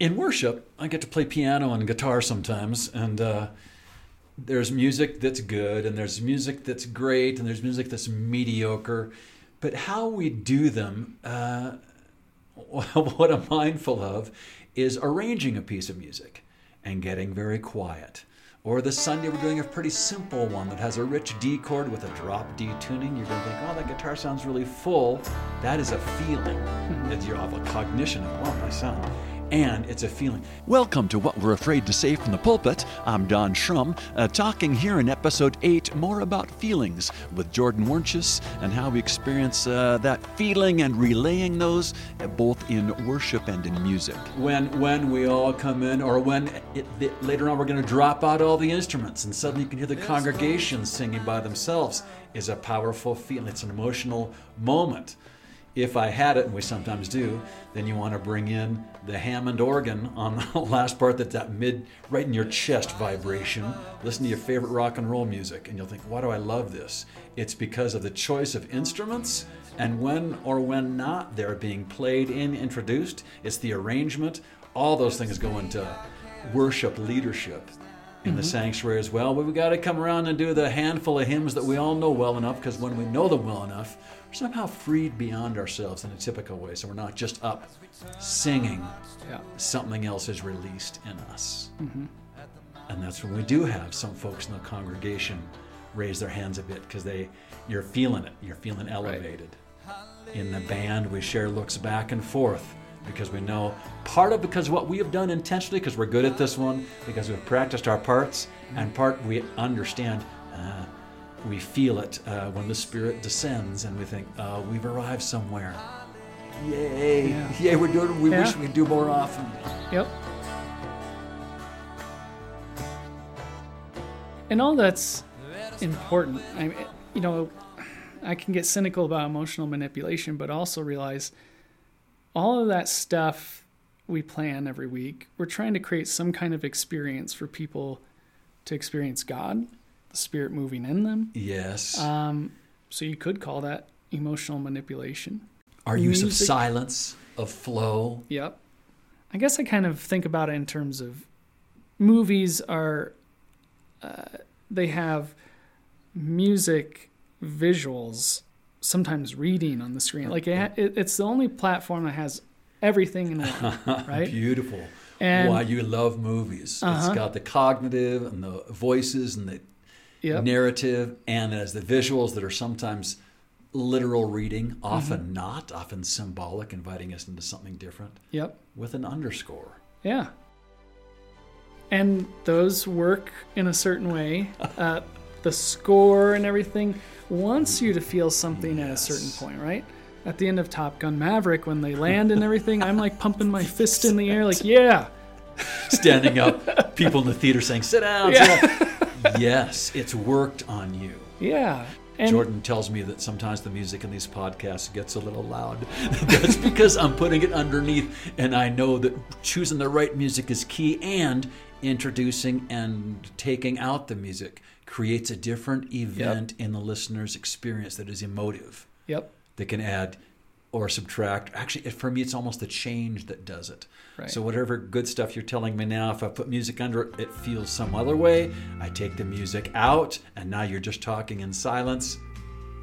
in worship, I get to play piano and guitar sometimes, and there's music that's good, and there's music that's great, and there's music that's mediocre. But how we do them, what I'm mindful of is arranging a piece of music and getting very quiet. Or this Sunday we're doing a pretty simple one that has a rich D chord with a drop D tuning. You're going to think, oh, that guitar sounds really full. That is a feeling. You have a cognition of, oh, my sound. And it's a feeling. Welcome to What We're Afraid to Say from the Pulpit. I'm Don Shrum, talking here in Episode 8 more about feelings with Jordan Wernches and how we experience that feeling and relaying those both in worship and in music. When we all come in, or when later on we're going to drop out all the instruments and suddenly you can hear the congregation singing by themselves, is a powerful feeling. It's an emotional moment. If I had it, and we sometimes do, then you want to bring in the Hammond organ on the last part, that mid, right in your chest vibration. Listen to your favorite rock and roll music, and you'll think, why do I love this? It's because of the choice of instruments, and when or when not they're being played in, introduced. It's the arrangement. All those things go into worship leadership in the sanctuary as well. But we've got to come around and do the handful of hymns that we all know well enough, because when we know them well enough, we're somehow freed beyond ourselves in a typical way, so we're not just up singing. Yeah. Something else is released in us. Mm-hmm. And that's when we do have some folks in the congregation raise their hands a bit, because you're feeling it. You're feeling elevated. Right. In the band, we share looks back and forth, because we know because what we have done intentionally, because we're good at this one, because we've practiced our parts, and part we understand. We feel it when the Spirit descends, and we think, we've arrived somewhere. Yay! Yeah. Yay, we're doing. We wish we'd do more often. Yep. And all that's important. I mean, I can get cynical about emotional manipulation, but also realize all of that stuff we plan every week, we're trying to create some kind of experience for people to experience God, the Spirit moving in them. Yes. So you could call that emotional manipulation. Our use of silence, of flow. Yep. I guess I kind of think about it in terms of movies are, they have music, visuals, sometimes reading on the screen. Like it's the only platform that has everything in one, right? Beautiful. And why you love movies. Uh-huh. It's got the cognitive and the voices and the narrative, and as the visuals that are sometimes literal reading, often not, often symbolic, inviting us into something different. Yep. With an underscore. Yeah. And those work in a certain way. The score and everything wants you to feel something at a certain point, right? At the end of Top Gun Maverick, when they land and everything, I'm like pumping my fist in the air, like, yeah. Standing up, people in the theater saying, sit down, sit down. Yes, it's worked on you. Yeah. And Jordan tells me that sometimes the music in these podcasts gets a little loud. That's because I'm putting it underneath, and I know that choosing the right music is key, and introducing and taking out the music creates a different event in the listener's experience that is emotive. Yep. That can add or subtract. Actually, for me, it's almost the change that does it. Right. So whatever good stuff you're telling me now, if I put music under it, it feels some other way. I take the music out, and now you're just talking in silence.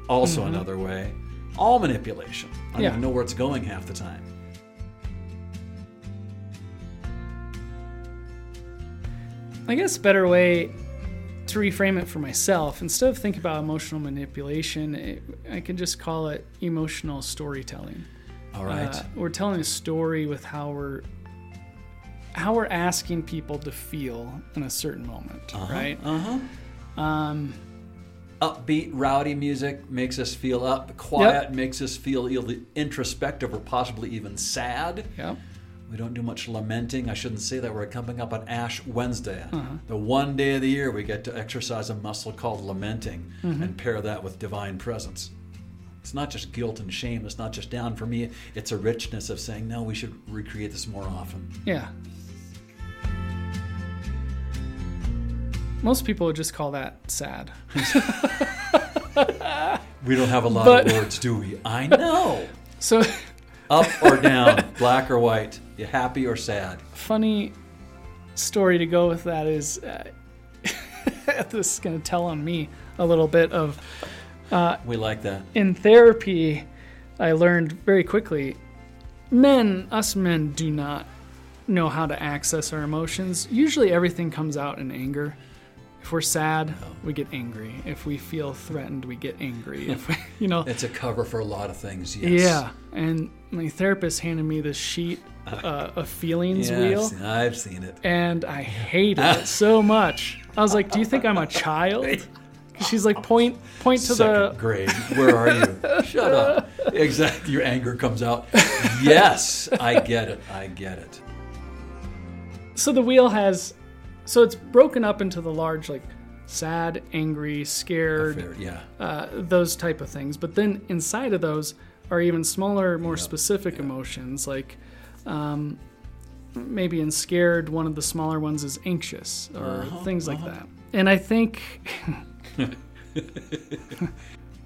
Also another way. All manipulation. I don't even know where it's going half the time. I guess a better way to reframe it for myself, instead of thinking about emotional manipulation, I can just call it emotional storytelling. All right. We're telling a story with how we're asking people to feel in a certain moment, right? Upbeat, rowdy music makes us feel up. Quiet makes us feel introspective or possibly even sad. Yep. We don't do much lamenting. I shouldn't say that. We're coming up on Ash Wednesday, the one day of the year we get to exercise a muscle called lamenting, and pair that with divine presence. It's not just guilt and shame. It's not just down. For me, it's a richness of saying, no, we should recreate this more often. Yeah. Most people would just call that sad. We don't have a lot of words, do we? I know. So Up or down, black or white, you happy or sad. Funny story to go with that is, this is going to tell on me a little bit of... we like that. In therapy, I learned very quickly, us men do not know how to access our emotions. Usually everything comes out in anger. If we're sad, we get angry. If we feel threatened, we get angry. It's a cover for a lot of things, yes. Yeah, and my therapist handed me this sheet of feelings wheel. I've seen it. And I hated it so much. I was like, do you think I'm a child? She's like, point to the... Second grade, where are you? Shut up. Exactly, your anger comes out. Yes, I get it. So the wheel has... So it's broken up into the large, like, sad, angry, scared, those type of things. But then inside of those are even smaller, more specific emotions. Like maybe in scared, one of the smaller ones is anxious or things like that. And I think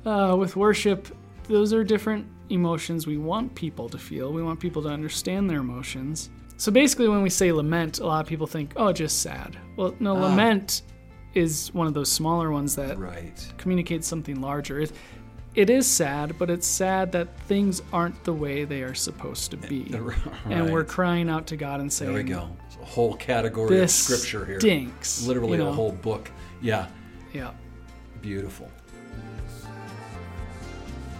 with worship, those are different emotions we want people to feel. We want people to understand their emotions. So basically when we say lament, a lot of people think, oh, just sad. Well, no, lament is one of those smaller ones that communicates something larger. It is sad, but it's sad that things aren't the way they are supposed to be. And we're crying out to God and saying, there we go. It's a whole category of scripture here. Stinks. Literally a whole book. Yeah. Yeah. Beautiful.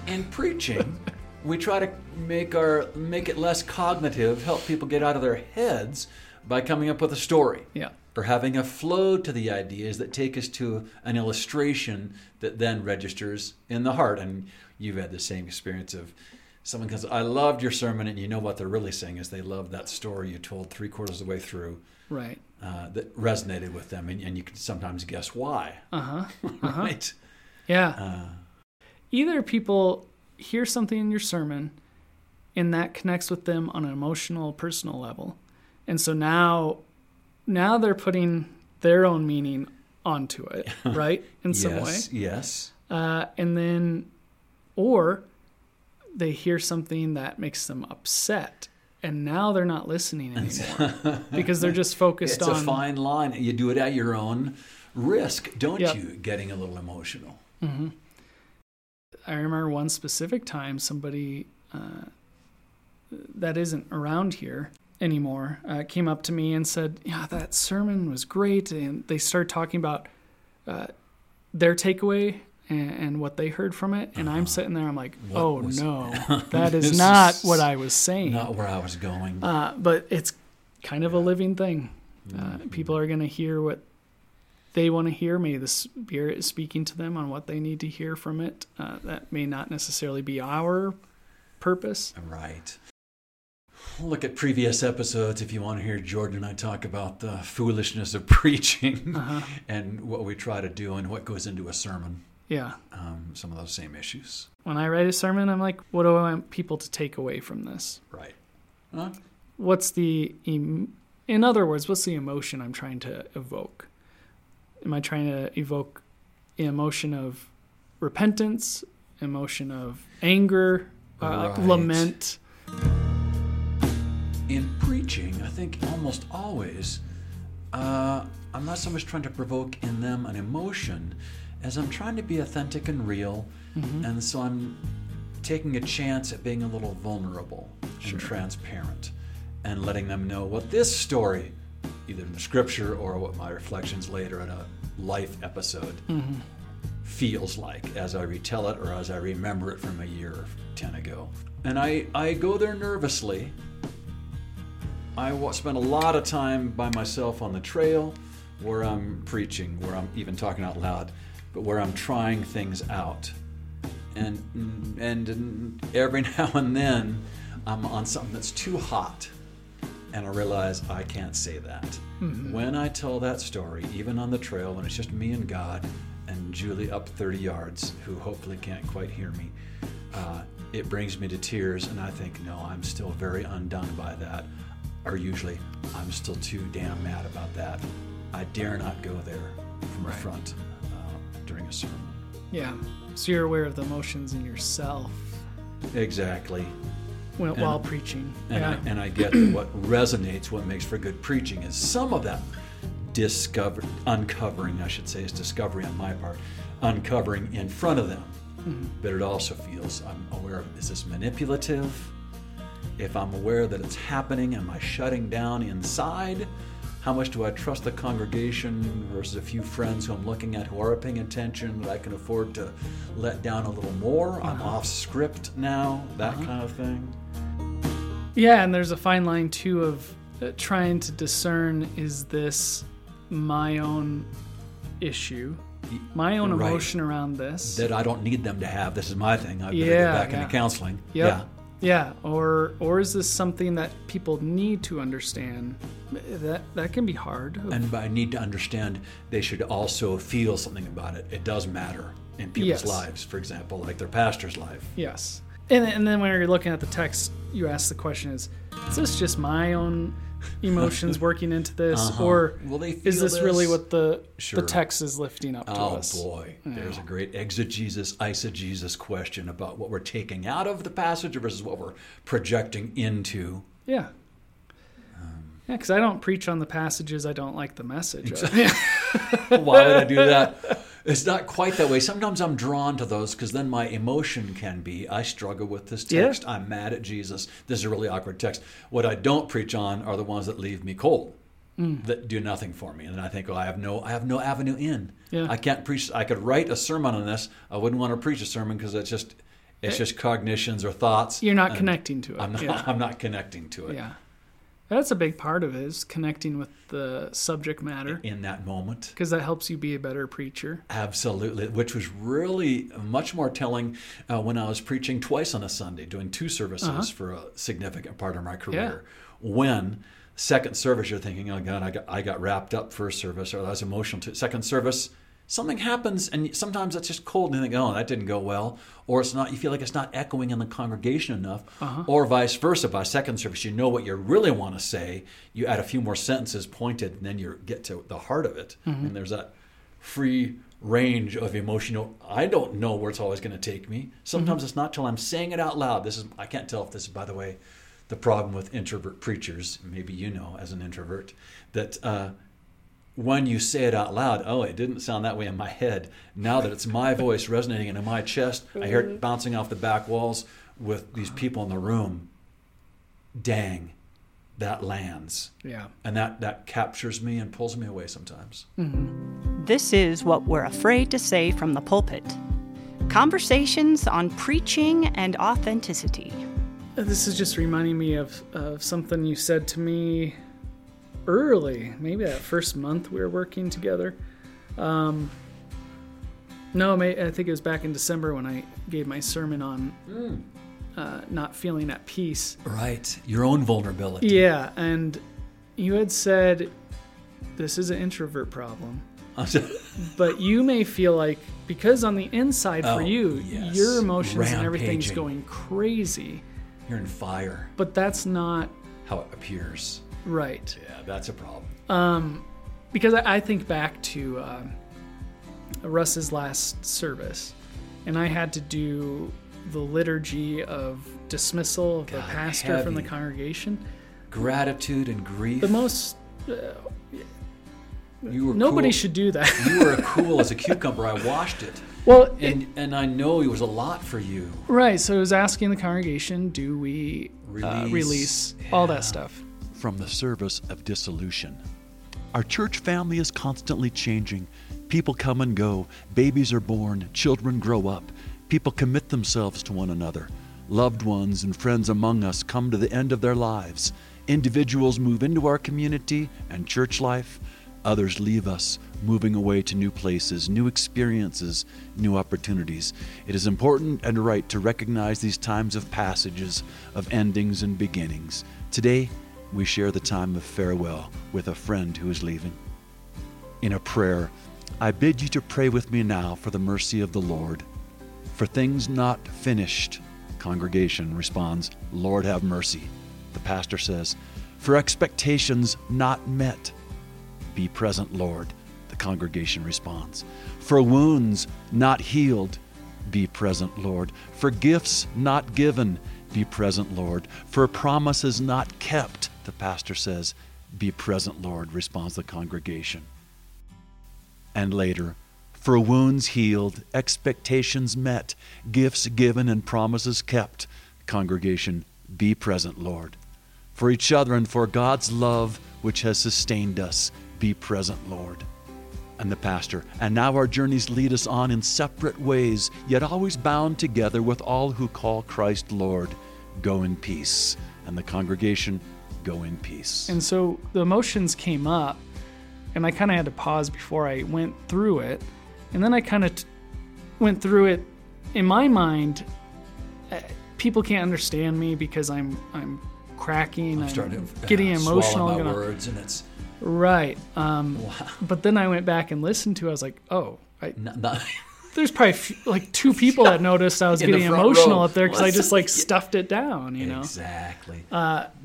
And preaching... We try to make it less cognitive, help people get out of their heads by coming up with a story. Yeah. Or having a flow to the ideas that take us to an illustration that then registers in the heart. And you've had the same experience of someone comes, I loved your sermon, and you know what they're really saying is they loved that story you told three-quarters of the way through. Right. That resonated with them, and you can sometimes guess why. Right? Yeah. Either people... hear something in your sermon and that connects with them on an emotional, personal level. And so now they're putting their own meaning onto it, right? In some way. Yes. And then, or they hear something that makes them upset and now they're not listening anymore because they're just focused on... It's a fine line. You do it at your own risk, don't you? Getting a little emotional. Mm-hmm. I remember one specific time somebody that isn't around here anymore came up to me and said, yeah, that sermon was great. And they started talking about their takeaway and what they heard from it. And I'm sitting there, I'm like, oh, no, that is not what I was saying. Not where I was going. But it's kind of a living thing. People are going to hear what they want to hear. Maybe the Spirit is speaking to them on what they need to hear from it. That may not necessarily be our purpose. Right. Look at previous episodes if you want to hear Jordan and I talk about the foolishness of preaching and what we try to do and what goes into a sermon. Yeah. Some of those same issues. When I write a sermon, I'm like, what do I want people to take away from this? Right. Huh? In other words, what's the emotion I'm trying to evoke? Am I trying to evoke an emotion of repentance, emotion of anger, lament? In preaching, I think almost always, I'm not so much trying to provoke in them an emotion as I'm trying to be authentic and real. Mm-hmm. And so I'm taking a chance at being a little vulnerable and transparent and letting them know what this story either in the scripture or what my reflections later in a life episode feels like as I retell it or as I remember it from a year or 10 ago. And I go there nervously. I spend a lot of time by myself on the trail where I'm preaching, where I'm even talking out loud, but where I'm trying things out. And every now and then I'm on something that's too hot. And I realize I can't say that. Mm-hmm. When I tell that story, even on the trail, when it's just me and God and Julie up 30 yards, who hopefully can't quite hear me, it brings me to tears. And I think, no, I'm still very undone by that. Or usually, I'm still too damn mad about that. I dare not go there from the front during a sermon. Yeah, so you're aware of the emotions in yourself. Exactly. while preaching. And I get what resonates, what makes for good preaching is some of that uncovering on my part, uncovering in front of them. Mm-hmm. But it also feels, I'm aware of, is this manipulative? If I'm aware that it's happening, am I shutting down inside? How much do I trust the congregation versus a few friends who I'm looking at who are paying attention that I can afford to let down a little more? Uh-huh. I'm off script now, that kind of thing. Yeah, and there's a fine line too of trying to discern, is this my own issue, my own emotion around this? That I don't need them to have. This is my thing. I've got to get back into counseling. Yep. Yeah. Yeah, or is this something that people need to understand? That can be hard. And by need to understand, they should also feel something about it. It does matter in people's lives, for example, like their pastor's life. Yes. And then when you're looking at the text, you ask the question, is this just my own emotions working into this? Uh-huh. Or is this really what the text is lifting up to us? Oh, boy. Yeah. There's a great exegesis, eisegesis question about what we're taking out of the passage versus what we're projecting into. Yeah. Yeah, because I don't preach on the passages I don't like the message of. Why would I do that? It's not quite that way. Sometimes I'm drawn to those because then my emotion can be, I struggle with this text. Yeah. I'm mad at Jesus. This is a really awkward text. What I don't preach on are the ones that leave me cold, that do nothing for me. And then I think, I have no avenue in. Yeah. I can't preach. I could write a sermon on this. I wouldn't want to preach a sermon because it's just cognitions or thoughts. You're not connecting to it. I'm not connecting to it. Yeah. That's a big part of it, is connecting with the subject matter. In that moment. Because that helps you be a better preacher. Absolutely, which was really much more telling when I was preaching twice on a Sunday, doing two services for a significant part of my career. Yeah. When second service, you're thinking, oh, God, I got wrapped up first service, or I was emotional too. Second service, something happens, and sometimes it's just cold, and you think, oh, that didn't go well. Or it's not. You feel like it's not echoing in the congregation enough. Uh-huh. Or vice versa. By second service, you know what you really want to say. You add a few more sentences pointed, and then you get to the heart of it. Mm-hmm. And there's that free range of emotional, I don't know where it's always going to take me. Sometimes it's not till I'm saying it out loud. I can't tell if this is, by the way, the problem with introvert preachers. Maybe you know, as an introvert, that... when you say it out loud, oh, it didn't sound that way in my head. Now that it's my voice resonating into my chest, I hear it bouncing off the back walls with these people in the room. Dang, that lands. Yeah. And that captures me and pulls me away sometimes. Mm-hmm. This is What We're Afraid to Say from the Pulpit. Conversations on preaching and authenticity. This is just reminding me of something you said to me early, maybe that first month we were working together. I think it was back in December when I gave my sermon on not feeling at peace. Right, your own vulnerability. Yeah, and you had said, this is an introvert problem. But you may feel like, because on the inside for your emotions and everything's going crazy. You're in fire. But that's not... how it appears. Right. Yeah, that's a problem. Because I think back to Russ's last service, and I had to do the liturgy of dismissal of the pastor from the congregation. Gratitude and grief. The most... nobody should do that. You were cool as a cucumber. I watched it. Well, and I know it was a lot for you. Right, so I was asking the congregation, do we release all that stuff? From the service of dissolution. Our church family is constantly changing. People come and go. Babies are born. Children grow up. People commit themselves to one another. Loved ones and friends among us come to the end of their lives. Individuals move into our community and church life. Others leave us, moving away to new places, new experiences, new opportunities. It is important and right to recognize these times of passages, of endings and beginnings. Today, we share the time of farewell with a friend who is leaving. In a prayer, I bid you to pray with me now for the mercy of the Lord. For things not finished, congregation responds, Lord have mercy. The pastor says, for expectations not met, be present, Lord. The congregation responds, for wounds not healed, be present, Lord. For gifts not given, be present, Lord. For a promise is not kept, the pastor says. Be present, Lord, responds the congregation. And later, for wounds healed, expectations met, gifts given, and promises kept, congregation, be present, Lord. For each other and for God's love, which has sustained us, be present, Lord. And the pastor, and now our journeys lead us on in separate ways, yet always bound together with all who call Christ Lord. Go in peace. And the congregation, go in peace. And so the emotions came up, and I kind of had to pause before I went through it. And then I kind of went through it in my mind. People can't understand me because I'm cracking. I'm getting emotional. Swallowing my words, and it's... Right. Wow. But then I went back and listened to it. I was like, oh, there's probably two people that noticed I was getting emotional up there because I just stuffed it down, you know? Exactly.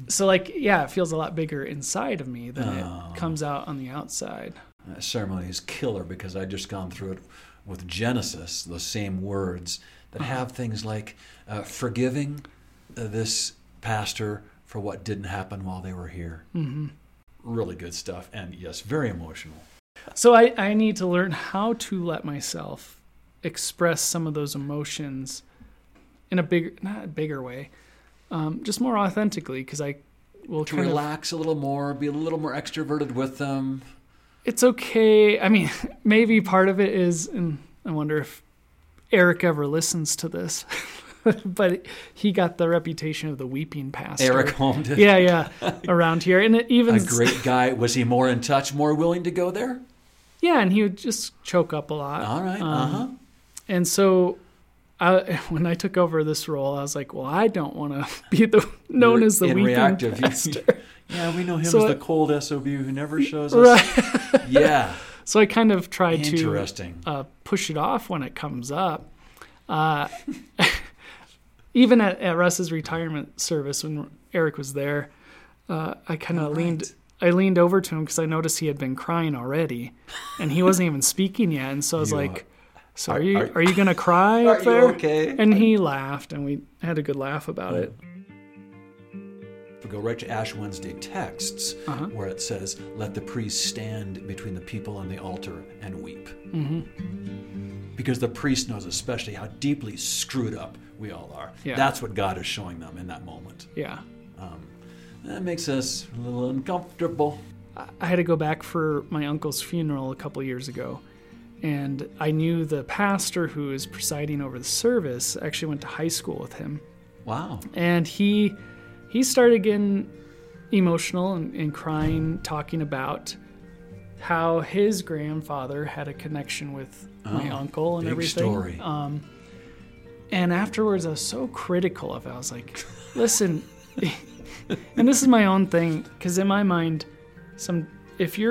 So it feels a lot bigger inside of me than it comes out on the outside. That ceremony is killer because I just gone through it with Genesis, those same words that have things like forgiving this pastor for what didn't happen while they were here. Mm-hmm. Really good stuff, and yes, very emotional. So I need to learn how to let myself express some of those emotions in not a bigger way, just more authentically, because I will try to relax a little more, be a little more extroverted with them. It's okay. I mean, maybe part of it is, and I wonder if Eric ever listens to this. But he got the reputation of the weeping pastor. Eric Holm did. Yeah, around here. And it even... A great guy. Was he more in touch, more willing to go there? Yeah, and he would just choke up a lot. All right, And so when I took over this role, I was like, well, I don't want to be known as the weeping pastor. Yeah, we know him as the cold SOB who never shows us. Right. Yeah. So I kind of tried to push it off when it comes up. Even at Russ's retirement service, when Eric was there, I leaned over to him because I noticed he had been crying already, and he wasn't even speaking yet. And so I was are you going to cry up there? Okay? And he laughed, and we had a good laugh about it. We go right to Ash Wednesday texts, where it says, "Let the priest stand between the people and the altar and weep," because the priest knows especially how deeply screwed up we all are. Yeah. That's what God is showing them in that moment. Yeah. That makes us a little uncomfortable. I had to go back for my uncle's funeral a couple years ago, and I knew the pastor who was presiding over the service. I actually went to high school with him. Wow. And he started getting emotional and crying, talking about how his grandfather had a connection with my uncle and everything. Big story. And afterwards, I was so critical of it. I was like, listen, and this is my own thing, because in my mind, if you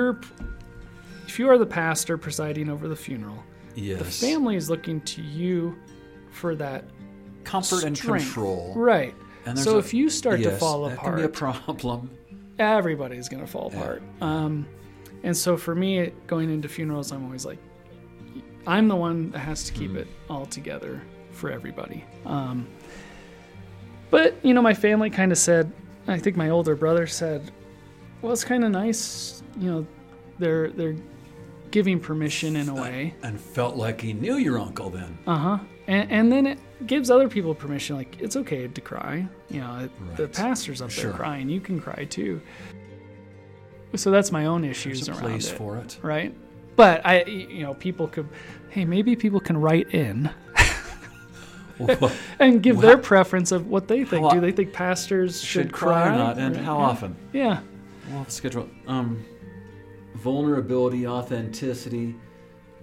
are the pastor presiding over the funeral, the family is looking to you for that comfort and control. Right. And so if you start to fall apart, that can be a problem. Everybody's going to fall apart. And so for me, going into funerals, I'm always like, I'm the one that has to keep it all together for everybody. But, my family kind of said, I think my older brother said, well, it's kind of nice, they're giving permission in a way. And felt like he knew your uncle then. And then it gives other people permission, like, it's okay to cry. The pastor's up there crying. You can cry too. So that's my own issues around it. There's a place for it. Right? But, maybe people can write in. And give their preference of what they think. Do they think pastors should cry or not, and how often? Yeah. We'll have to schedule vulnerability, authenticity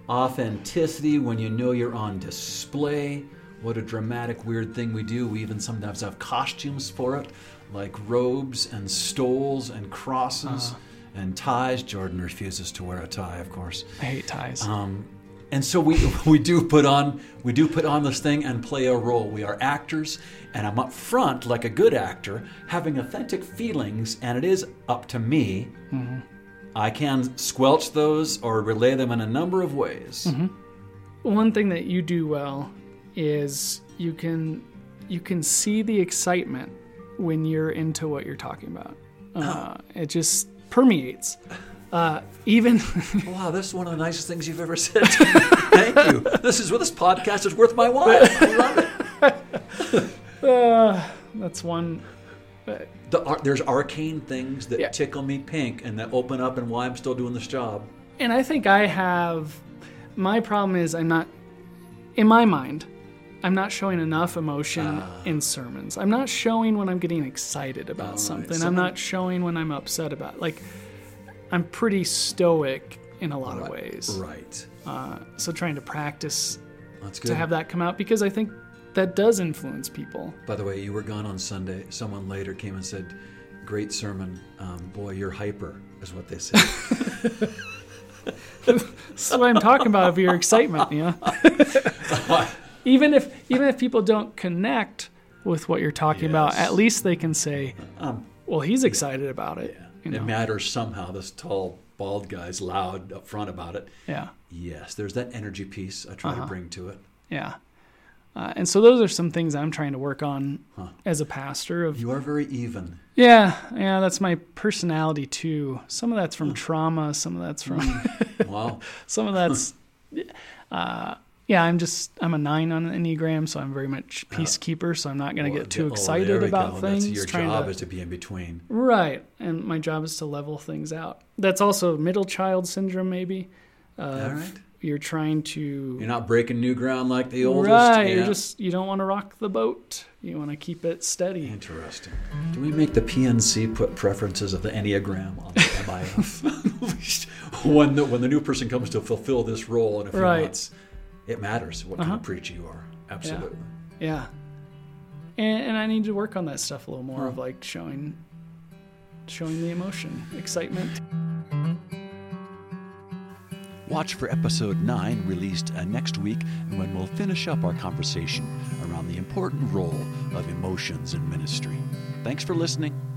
when you know you're on display. What a dramatic, weird thing we do. We even sometimes have costumes for it, like robes and stoles and crosses and ties. Jordan refuses to wear a tie, of course. I hate ties. And so we do put on this thing and play a role. We are actors, and I'm up front like a good actor, having authentic feelings, and it is up to me. Mm-hmm. I can squelch those or relay them in a number of ways. Mm-hmm. One thing that you do well is you can you can see the excitement when you're into what you're talking about. It just permeates. Even wow, this is one of the nicest things you've ever said. Thank you. This podcast is worth my while. I love it. That's one. There's arcane things that tickle me pink and that open up and why I'm still doing this job. And I think my problem is in my mind, I'm not showing enough emotion in sermons. I'm not showing when I'm getting excited about something. I'm not showing when I'm upset about it. Like, I'm pretty stoic in a lot of ways. Right. So trying to practice to have that come out, because I think that does influence people. By the way, you were gone on Sunday. Someone later came and said, great sermon. Boy, you're hyper, is what they said. That's what I'm talking about, of your excitement, you know? Even if people don't connect with what you're talking about, at least they can say, well, he's excited about it. Yeah. You know? It matters somehow. This tall, bald guy's loud up front about it. Yeah. Yes, there's that energy piece I try to bring to it. Yeah. And so those are some things I'm trying to work on as a pastor. You are very even. Yeah, that's my personality too. Some of that's from trauma. Some of that's from... wow. Some of that's... I'm a 9 on the Enneagram, so I'm very much peacekeeper, so I'm not going to get too excited about things. That's your job is to be in between. Right, and my job is to level things out. That's also middle child syndrome, maybe. All right. You're trying to... You're not breaking new ground like the oldest. Right, you don't want to rock the boat. You want to keep it steady. Interesting. Do we make the PNC put preferences of the Enneagram on the MIF? when the new person comes to fulfill this role in a few months, it matters what kind of preacher you are. Absolutely. Yeah. And I need to work on that stuff a little more, of like showing the emotion, excitement. Watch for episode 9 released next week, when we'll finish up our conversation around the important role of emotions in ministry. Thanks for listening.